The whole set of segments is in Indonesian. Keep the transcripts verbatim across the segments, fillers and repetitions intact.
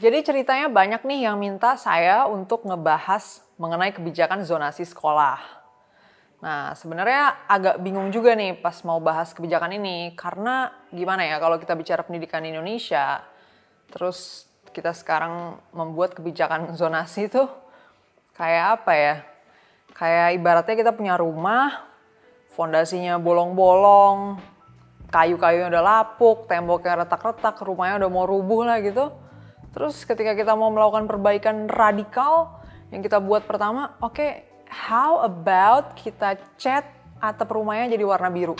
Jadi ceritanya banyak nih yang minta saya untuk ngebahas mengenai kebijakan zonasi sekolah. Nah, sebenarnya agak bingung juga nih pas mau bahas kebijakan ini, karena gimana ya kalau kita bicara pendidikan di Indonesia, terus kita sekarang membuat kebijakan zonasi itu kayak apa ya? Kayak ibaratnya kita punya rumah, fondasinya bolong-bolong, kayu-kayunya udah lapuk, temboknya retak-retak, rumahnya udah mau rubuh lah gitu. Terus ketika kita mau melakukan perbaikan radikal, yang kita buat pertama, oke, okay, how about kita cat atap rumahnya jadi warna biru?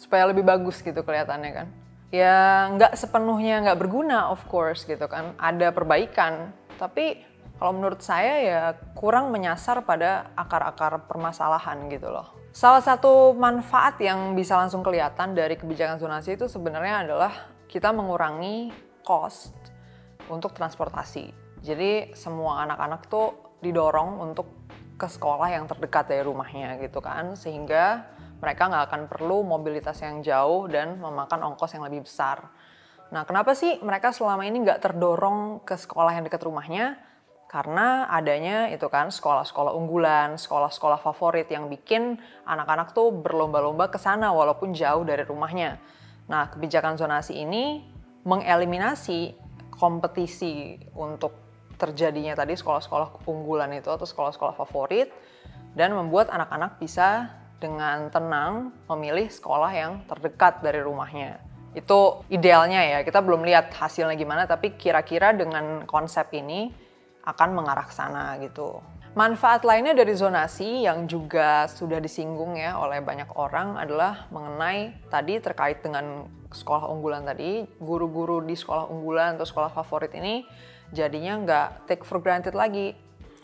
Supaya lebih bagus gitu kelihatannya kan. Ya nggak sepenuhnya nggak berguna of course gitu kan, ada perbaikan. Tapi kalau menurut saya ya kurang menyasar pada akar-akar permasalahan gitu loh. Salah satu manfaat yang bisa langsung kelihatan dari kebijakan zonasi itu sebenarnya adalah kita mengurangi cost untuk transportasi. Jadi semua anak-anak tuh didorong untuk ke sekolah yang terdekat dari rumahnya gitu kan, sehingga mereka nggak akan perlu mobilitas yang jauh dan memakan ongkos yang lebih besar. Nah, kenapa sih mereka selama ini nggak terdorong ke sekolah yang dekat rumahnya? Karena adanya itu kan sekolah-sekolah unggulan, sekolah-sekolah favorit yang bikin anak-anak tuh berlomba-lomba ke sana walaupun jauh dari rumahnya. Nah, kebijakan zonasi ini mengeliminasi kompetisi untuk terjadinya tadi sekolah-sekolah unggulan itu atau sekolah-sekolah favorit, dan membuat anak-anak bisa dengan tenang memilih sekolah yang terdekat dari rumahnya. Itu idealnya ya, kita belum lihat hasilnya gimana, tapi kira-kira dengan konsep ini akan mengarah ke sana gitu. Manfaat lainnya dari zonasi yang juga sudah disinggung ya oleh banyak orang adalah mengenai tadi terkait dengan sekolah unggulan tadi, guru-guru di sekolah unggulan atau sekolah favorit ini jadinya nggak take for granted lagi,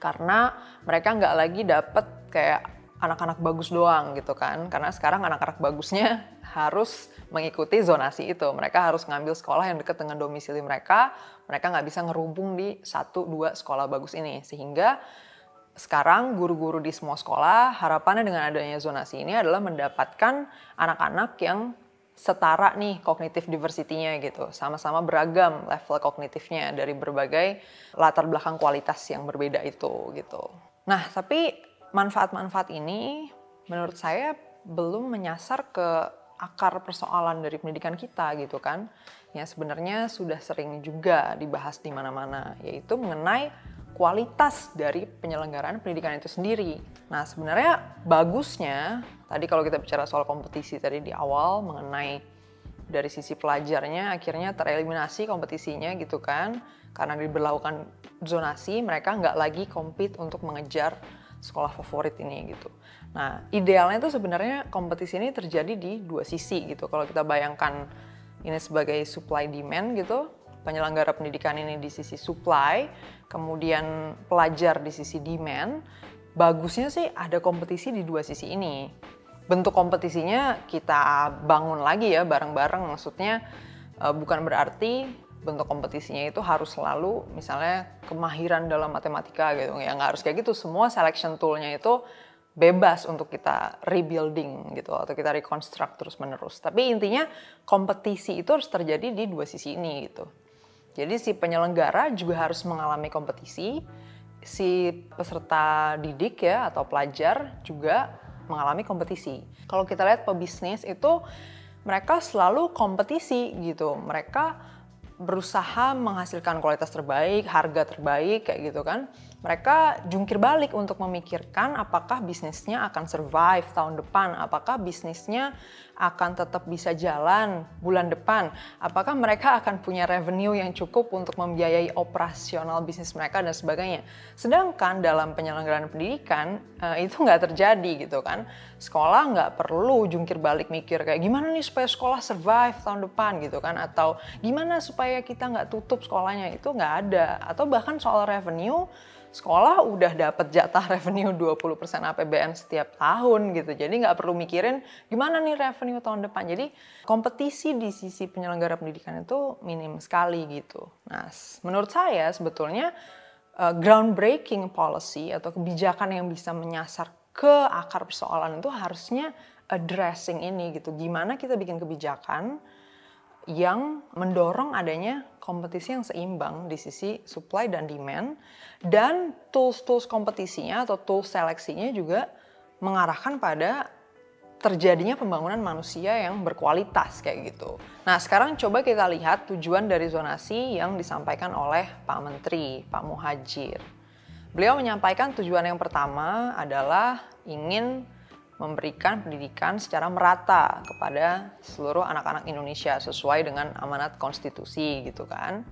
karena mereka nggak lagi dapet kayak anak-anak bagus doang gitu kan, karena sekarang anak-anak bagusnya harus mengikuti zonasi itu, mereka harus ngambil sekolah yang dekat dengan domisili mereka, mereka nggak bisa ngerubung di satu dua sekolah bagus ini, sehingga sekarang guru-guru di semua sekolah harapannya dengan adanya zonasi ini adalah mendapatkan anak-anak yang setara nih kognitif diversity-nya gitu, sama-sama beragam level kognitifnya dari berbagai latar belakang kualitas yang berbeda itu gitu. Nah, tapi manfaat-manfaat ini menurut saya belum menyasar ke akar persoalan dari pendidikan kita gitu kan, yang sebenarnya sudah sering juga dibahas di mana-mana, yaitu mengenai kualitas dari penyelenggaraan pendidikan itu sendiri. Nah, sebenarnya bagusnya, tadi kalau kita bicara soal kompetisi tadi di awal, mengenai dari sisi pelajarnya akhirnya tereliminasi kompetisinya gitu kan, karena diberlakukan zonasi, mereka nggak lagi compete untuk mengejar sekolah favorit ini gitu. Nah, idealnya itu sebenarnya kompetisi ini terjadi di dua sisi gitu. Kalau kita bayangkan ini sebagai supply demand gitu, penyelenggara pendidikan ini di sisi supply, kemudian pelajar di sisi demand, bagusnya sih ada kompetisi di dua sisi ini. Bentuk kompetisinya kita bangun lagi ya bareng-bareng, maksudnya bukan berarti bentuk kompetisinya itu harus selalu misalnya kemahiran dalam matematika gitu, ya nggak harus kayak gitu, semua selection tool-nya itu bebas untuk kita rebuilding gitu atau kita reconstruct terus-menerus. Tapi intinya kompetisi itu harus terjadi di dua sisi ini gitu. Jadi si penyelenggara juga harus mengalami kompetisi, si peserta didik ya atau pelajar juga mengalami kompetisi. Kalau kita lihat pebisnis itu mereka selalu kompetisi gitu. Mereka berusaha menghasilkan kualitas terbaik, harga terbaik kayak gitu kan. Mereka jungkir balik untuk memikirkan apakah bisnisnya akan survive tahun depan, apakah bisnisnya akan tetap bisa jalan bulan depan, apakah mereka akan punya revenue yang cukup untuk membiayai operasional bisnis mereka dan sebagainya. Sedangkan dalam penyelenggaraan pendidikan itu nggak terjadi gitu kan. Sekolah nggak perlu jungkir balik mikir kayak gimana nih supaya sekolah survive tahun depan gitu kan, atau gimana supaya kita nggak tutup sekolahnya, itu nggak ada. Atau bahkan soal revenue, sekolah udah dapat jatah revenue dua puluh persen A P B N setiap tahun gitu. Jadi nggak perlu mikirin gimana nih revenue tahun depan. Jadi kompetisi di sisi penyelenggara pendidikan itu minim sekali gitu. Nah, menurut saya sebetulnya uh, groundbreaking policy atau kebijakan yang bisa menyasar ke akar persoalan itu harusnya addressing ini gitu. Gimana kita bikin kebijakan yang mendorong adanya kompetisi yang seimbang di sisi supply dan demand, dan tools-tools kompetisinya atau tools seleksinya juga mengarahkan pada terjadinya pembangunan manusia yang berkualitas kayak gitu. Nah, sekarang coba kita lihat tujuan dari zonasi yang disampaikan oleh Pak Menteri, Pak Muhadjir. Beliau menyampaikan tujuan yang pertama adalah ingin memberikan pendidikan secara merata kepada seluruh anak-anak Indonesia sesuai dengan amanat konstitusi gitu kan.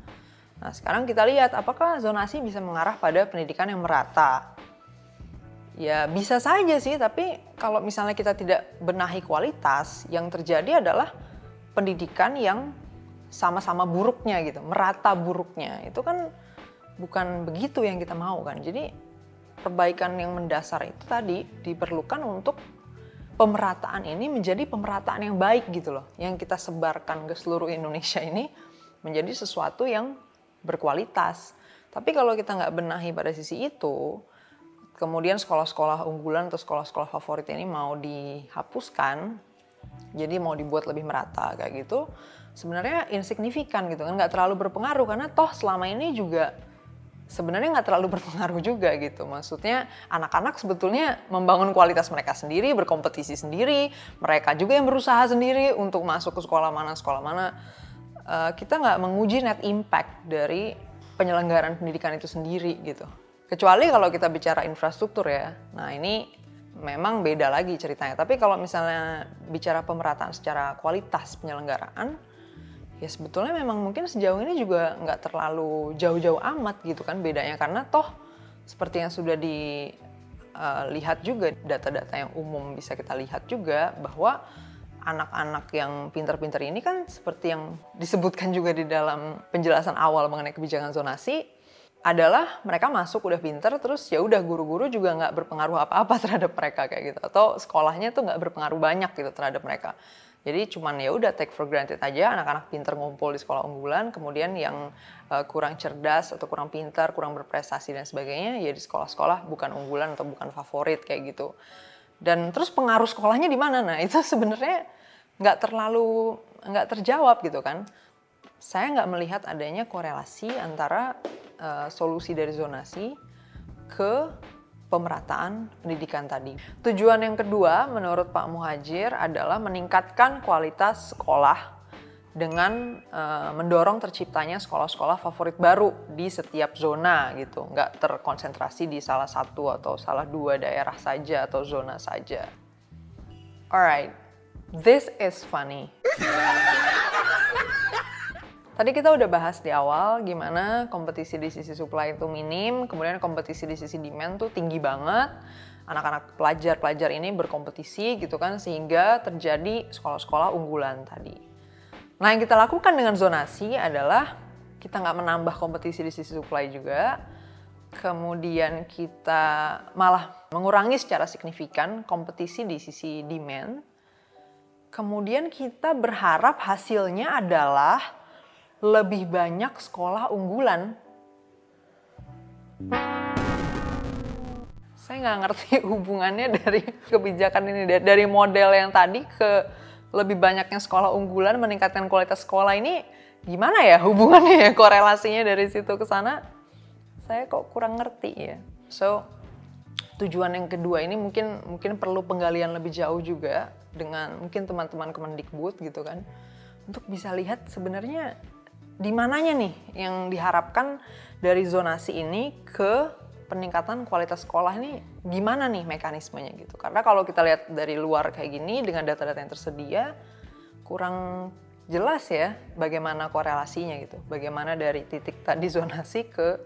Nah, sekarang kita lihat apakah zonasi bisa mengarah pada pendidikan yang merata. Ya bisa saja sih, tapi kalau misalnya kita tidak benahi kualitas, yang terjadi adalah pendidikan yang sama-sama buruknya gitu, merata buruknya. Itu kan bukan begitu yang kita mau kan. Jadi perbaikan yang mendasar itu tadi diperlukan untuk pemerataan ini menjadi pemerataan yang baik gitu loh. Yang kita sebarkan ke seluruh Indonesia ini menjadi sesuatu yang berkualitas. Tapi kalau kita nggak benahi pada sisi itu, kemudian sekolah-sekolah unggulan atau sekolah-sekolah favorit ini mau dihapuskan, jadi mau dibuat lebih merata kayak gitu, sebenarnya insignifikan gitu kan, nggak terlalu berpengaruh karena toh selama ini juga sebenarnya nggak terlalu berpengaruh juga gitu. Maksudnya anak-anak sebetulnya membangun kualitas mereka sendiri, berkompetisi sendiri, mereka juga yang berusaha sendiri untuk masuk ke sekolah mana sekolah mana. Uh, kita nggak menguji net impact dari penyelenggaraan pendidikan itu sendiri gitu. Kecuali kalau kita bicara infrastruktur ya, nah ini memang beda lagi ceritanya. Tapi kalau misalnya bicara pemerataan secara kualitas penyelenggaraan, ya sebetulnya memang mungkin sejauh ini juga nggak terlalu jauh-jauh amat gitu kan bedanya. Karena toh seperti yang sudah dilihat juga, data-data yang umum bisa kita lihat juga bahwa anak-anak yang pintar-pintar ini kan seperti yang disebutkan juga di dalam penjelasan awal mengenai kebijakan zonasi, adalah mereka masuk udah pinter, terus ya udah guru-guru juga nggak berpengaruh apa-apa terhadap mereka kayak gitu, atau sekolahnya tuh nggak berpengaruh banyak gitu terhadap mereka. Jadi cuman ya udah take for granted aja anak-anak pinter ngumpul di sekolah unggulan, kemudian yang uh, kurang cerdas atau kurang pintar, kurang berprestasi dan sebagainya ya di sekolah-sekolah bukan unggulan atau bukan favorit kayak gitu. Dan terus pengaruh sekolahnya di mana? Nah itu sebenarnya nggak terlalu nggak terjawab gitu kan. Saya nggak melihat adanya korelasi antara uh, solusi dari zonasi ke pemerataan pendidikan tadi. Tujuan yang kedua menurut Pak Muhadjir adalah meningkatkan kualitas sekolah dengan uh, mendorong terciptanya sekolah-sekolah favorit baru di setiap zona gitu. Nggak terkonsentrasi di salah satu atau salah dua daerah saja atau zona saja. Alright, this is funny. Tadi kita udah bahas di awal gimana kompetisi di sisi supply itu minim, kemudian kompetisi di sisi demand tuh tinggi banget. Anak-anak pelajar-pelajar ini berkompetisi gitu kan, sehingga terjadi sekolah-sekolah unggulan tadi. Nah yang kita lakukan dengan zonasi adalah kita nggak menambah kompetisi di sisi supply juga, kemudian kita malah mengurangi secara signifikan kompetisi di sisi demand. Kemudian kita berharap hasilnya adalah lebih banyak sekolah unggulan. Saya nggak ngerti hubungannya dari kebijakan ini, dari model yang tadi ke lebih banyaknya sekolah unggulan, meningkatkan kualitas sekolah ini gimana ya hubungannya ya, korelasinya dari situ ke sana. Saya kok kurang ngerti ya. So, tujuan yang kedua ini mungkin mungkin perlu penggalian lebih jauh juga dengan mungkin teman-teman Kemendikbud gitu kan. Untuk bisa lihat sebenarnya di mananya nih yang diharapkan dari zonasi ini ke peningkatan kualitas sekolah ini gimana nih mekanismenya gitu. Karena kalau kita lihat dari luar kayak gini dengan data-data yang tersedia kurang jelas ya bagaimana korelasinya gitu. Bagaimana dari titik tadi zonasi ke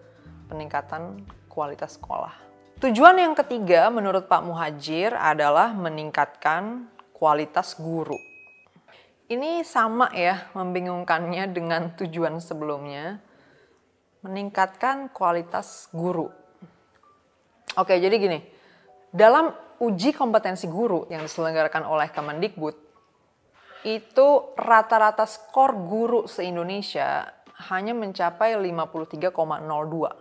peningkatan kualitas sekolah. Tujuan yang ketiga menurut Pak Muhadjir adalah meningkatkan kualitas guru. Ini sama ya membingungkannya dengan tujuan sebelumnya, meningkatkan kualitas guru. Oke, jadi gini, dalam uji kompetensi guru yang diselenggarakan oleh Kemendikbud, itu rata-rata skor guru se-Indonesia hanya mencapai lima puluh tiga koma nol dua,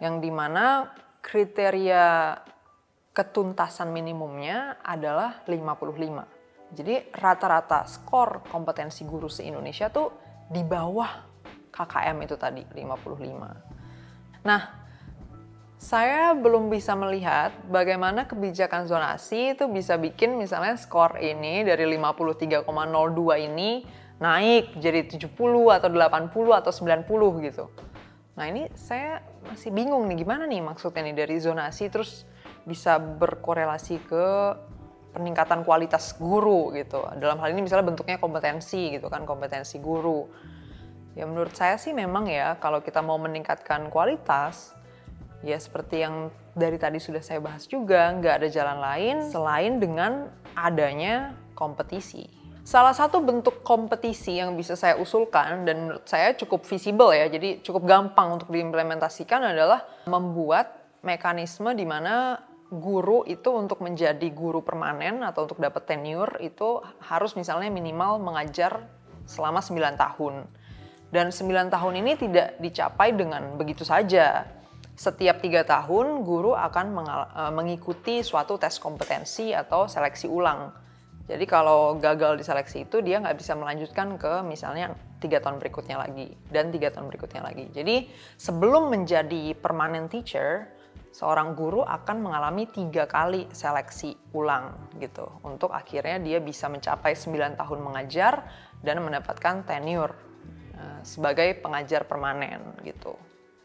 yang dimana kriteria ketuntasan minimumnya adalah lima puluh lima. Jadi rata-rata skor kompetensi guru se-Indonesia tuh di bawah K K M itu tadi, lima puluh lima. Nah, saya belum bisa melihat bagaimana kebijakan zonasi itu bisa bikin misalnya skor ini dari lima puluh tiga koma nol dua ini naik jadi tujuh puluh atau delapan puluh atau sembilan puluh gitu. Nah, ini saya masih bingung nih, gimana nih maksudnya nih dari zonasi terus bisa berkorelasi ke peningkatan kualitas guru gitu. Dalam hal ini misalnya bentuknya kompetensi gitu kan, kompetensi guru. Ya menurut saya sih memang ya, kalau kita mau meningkatkan kualitas, ya seperti yang dari tadi sudah saya bahas juga, nggak ada jalan lain selain dengan adanya kompetisi. Salah satu bentuk kompetisi yang bisa saya usulkan dan menurut saya cukup visible ya, jadi cukup gampang untuk diimplementasikan adalah membuat mekanisme di mana guru itu untuk menjadi guru permanen atau untuk dapat tenure itu harus misalnya minimal mengajar selama sembilan tahun. Dan sembilan tahun ini tidak dicapai dengan begitu saja. Setiap tiga tahun guru akan mengikuti suatu tes kompetensi atau seleksi ulang. Jadi kalau gagal di seleksi itu dia nggak bisa melanjutkan ke misalnya tiga tahun berikutnya lagi dan tiga tahun berikutnya lagi. Jadi sebelum menjadi permanent teacher, seorang guru akan mengalami tiga kali seleksi ulang gitu. Untuk akhirnya dia bisa mencapai sembilan tahun mengajar dan mendapatkan tenure sebagai pengajar permanen gitu.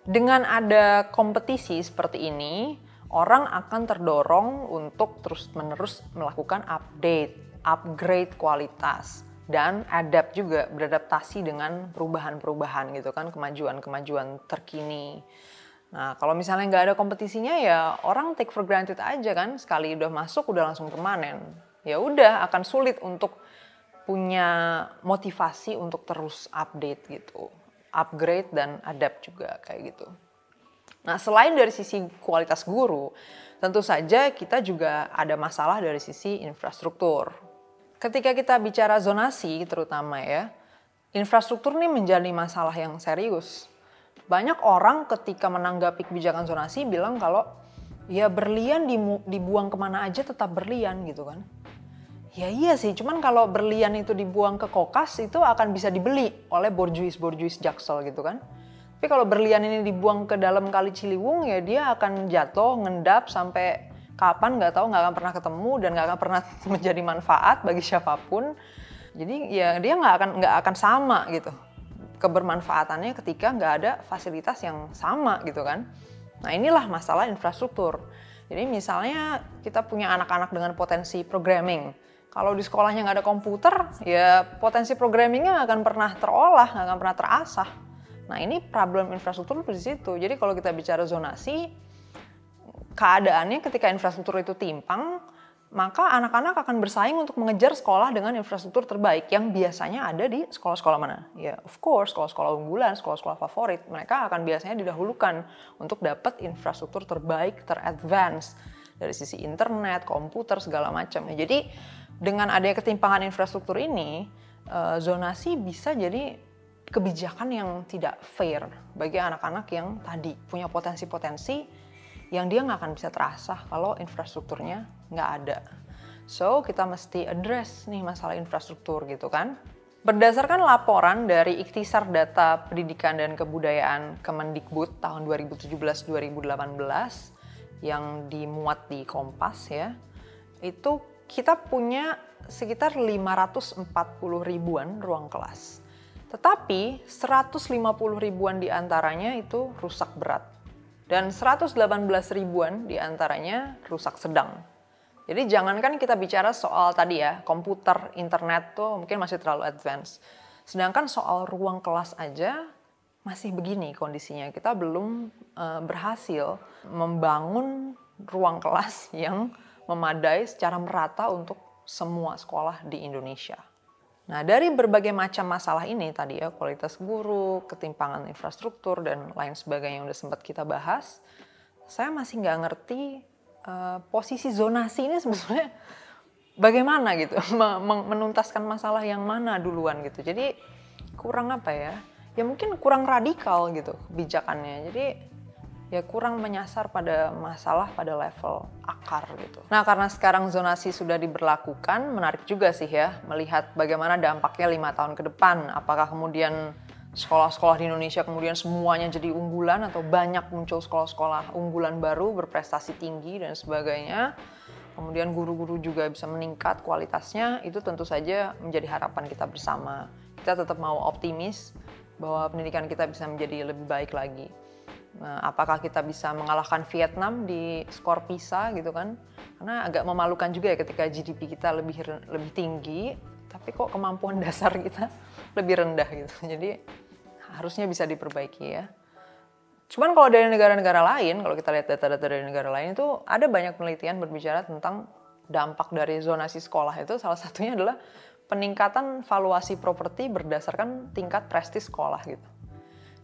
Dengan ada kompetisi seperti ini, orang akan terdorong untuk terus-menerus melakukan update, upgrade kualitas, dan adapt juga, beradaptasi dengan perubahan-perubahan gitu kan, kemajuan-kemajuan terkini. Nah, kalau misalnya nggak ada kompetisinya ya orang take for granted aja kan, sekali udah masuk udah langsung permanen. Ya udah, akan sulit untuk punya motivasi untuk terus update gitu, upgrade dan adapt juga kayak gitu. Nah, selain dari sisi kualitas guru, tentu saja kita juga ada masalah dari sisi infrastruktur. Ketika kita bicara zonasi terutama ya, infrastruktur ini menjadi masalah yang serius. Banyak orang ketika menanggapi kebijakan zonasi bilang kalau ya berlian dibuang kemana aja tetap berlian gitu kan. Ya iya sih, cuman kalau berlian itu dibuang ke kokas itu akan bisa dibeli oleh borjuis-borjuis Jaksel gitu kan. Tapi kalau berlian ini dibuang ke dalam Kali Ciliwung ya dia akan jatuh, ngendap sampai kapan nggak tahu, nggak akan pernah ketemu dan nggak akan pernah menjadi manfaat bagi siapapun. Jadi ya dia nggak akan nggak akan sama gitu kebermanfaatannya ketika nggak ada fasilitas yang sama gitu kan. Nah, inilah masalah infrastruktur. Jadi misalnya kita punya anak-anak dengan potensi programming. Kalau di sekolahnya nggak ada komputer, ya potensi programmingnya nggak akan pernah terolah, nggak akan pernah terasah. Nah, ini problem infrastruktur di situ. Jadi kalau kita bicara zonasi, keadaannya ketika infrastruktur itu timpang, maka anak-anak akan bersaing untuk mengejar sekolah dengan infrastruktur terbaik yang biasanya ada di sekolah-sekolah mana. Ya, of course, sekolah-sekolah unggulan, sekolah-sekolah favorit, mereka akan biasanya didahulukan untuk dapat infrastruktur terbaik, teradvance dari sisi internet, komputer, segala macam. Jadi dengan adanya ketimpangan infrastruktur ini, zonasi bisa jadi kebijakan yang tidak fair bagi anak-anak yang tadi punya potensi-potensi yang dia nggak akan bisa terasah kalau infrastrukturnya nggak ada. So, kita mesti address nih masalah infrastruktur gitu kan. Berdasarkan laporan dari Ikhtisar Data Pendidikan dan Kebudayaan Kemendikbud tahun dua ribu tujuh belas dua ribu delapan belas yang dimuat di Kompas ya, itu kita punya sekitar lima ratus empat puluh ribuan ruang kelas. Tetapi seratus lima puluh ribuan diantaranya itu rusak berat dan seratus delapan belas ribuan diantaranya rusak sedang. Jadi jangankan kita bicara soal tadi ya, komputer, internet tuh mungkin masih terlalu advance. Sedangkan soal ruang kelas aja masih begini kondisinya. Kita belum uh, berhasil membangun ruang kelas yang memadai secara merata untuk semua sekolah di Indonesia. Nah, dari berbagai macam masalah ini tadi ya, kualitas guru, ketimpangan infrastruktur, dan lain sebagainya yang udah sempat kita bahas, saya masih nggak ngerti uh, posisi zonasi ini sebetulnya bagaimana gitu, menuntaskan masalah yang mana duluan gitu. Jadi kurang apa ya, ya mungkin kurang radikal gitu kebijakannya. Jadi ya kurang menyasar pada masalah pada level akar gitu. Nah, karena sekarang zonasi sudah diberlakukan, menarik juga sih ya melihat bagaimana dampaknya lima tahun ke depan. Apakah kemudian sekolah-sekolah di Indonesia kemudian semuanya jadi unggulan atau banyak muncul sekolah-sekolah unggulan baru berprestasi tinggi dan sebagainya. Kemudian guru-guru juga bisa meningkat kualitasnya, itu tentu saja menjadi harapan kita bersama. Kita tetap mau optimis bahwa pendidikan kita bisa menjadi lebih baik lagi. Nah, apakah kita bisa mengalahkan Vietnam di skor PISA gitu kan? Karena agak memalukan juga ya ketika G D P kita lebih lebih tinggi, tapi kok kemampuan dasar kita lebih rendah gitu. Jadi harusnya bisa diperbaiki ya. Cuman kalau dari negara-negara lain, kalau kita lihat data-data dari negara lain itu ada banyak penelitian berbicara tentang dampak dari zonasi sekolah itu. Salah satunya adalah peningkatan valuasi properti berdasarkan tingkat prestis sekolah gitu.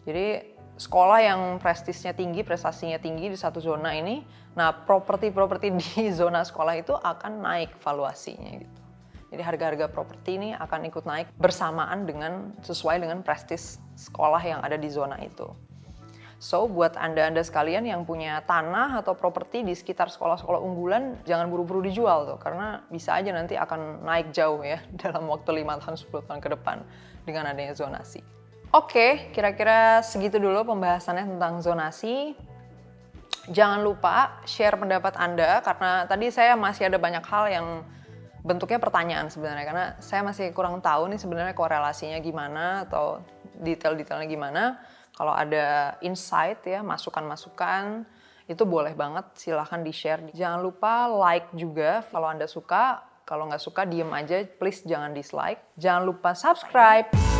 Jadi sekolah yang prestisnya tinggi, prestasinya tinggi di satu zona ini, nah properti-properti di zona sekolah itu akan naik valuasinya gitu. Jadi harga-harga properti ini akan ikut naik bersamaan dengan sesuai dengan prestis sekolah yang ada di zona itu. So, buat Anda-Anda sekalian yang punya tanah atau properti di sekitar sekolah-sekolah unggulan, jangan buru-buru dijual tuh, karena bisa aja nanti akan naik jauh ya dalam waktu lima tahun sepuluh tahun ke depan dengan adanya zonasi. Oke, kira-kira segitu dulu pembahasannya tentang zonasi. Jangan lupa share pendapat Anda, karena tadi saya masih ada banyak hal yang bentuknya pertanyaan sebenarnya, karena saya masih kurang tahu nih sebenarnya korelasinya gimana atau detail-detailnya gimana. Kalau ada insight ya, masukan-masukan itu boleh banget, silahkan di-share. Jangan lupa like juga kalau Anda suka, kalau nggak suka diem aja, please jangan dislike. Jangan lupa subscribe.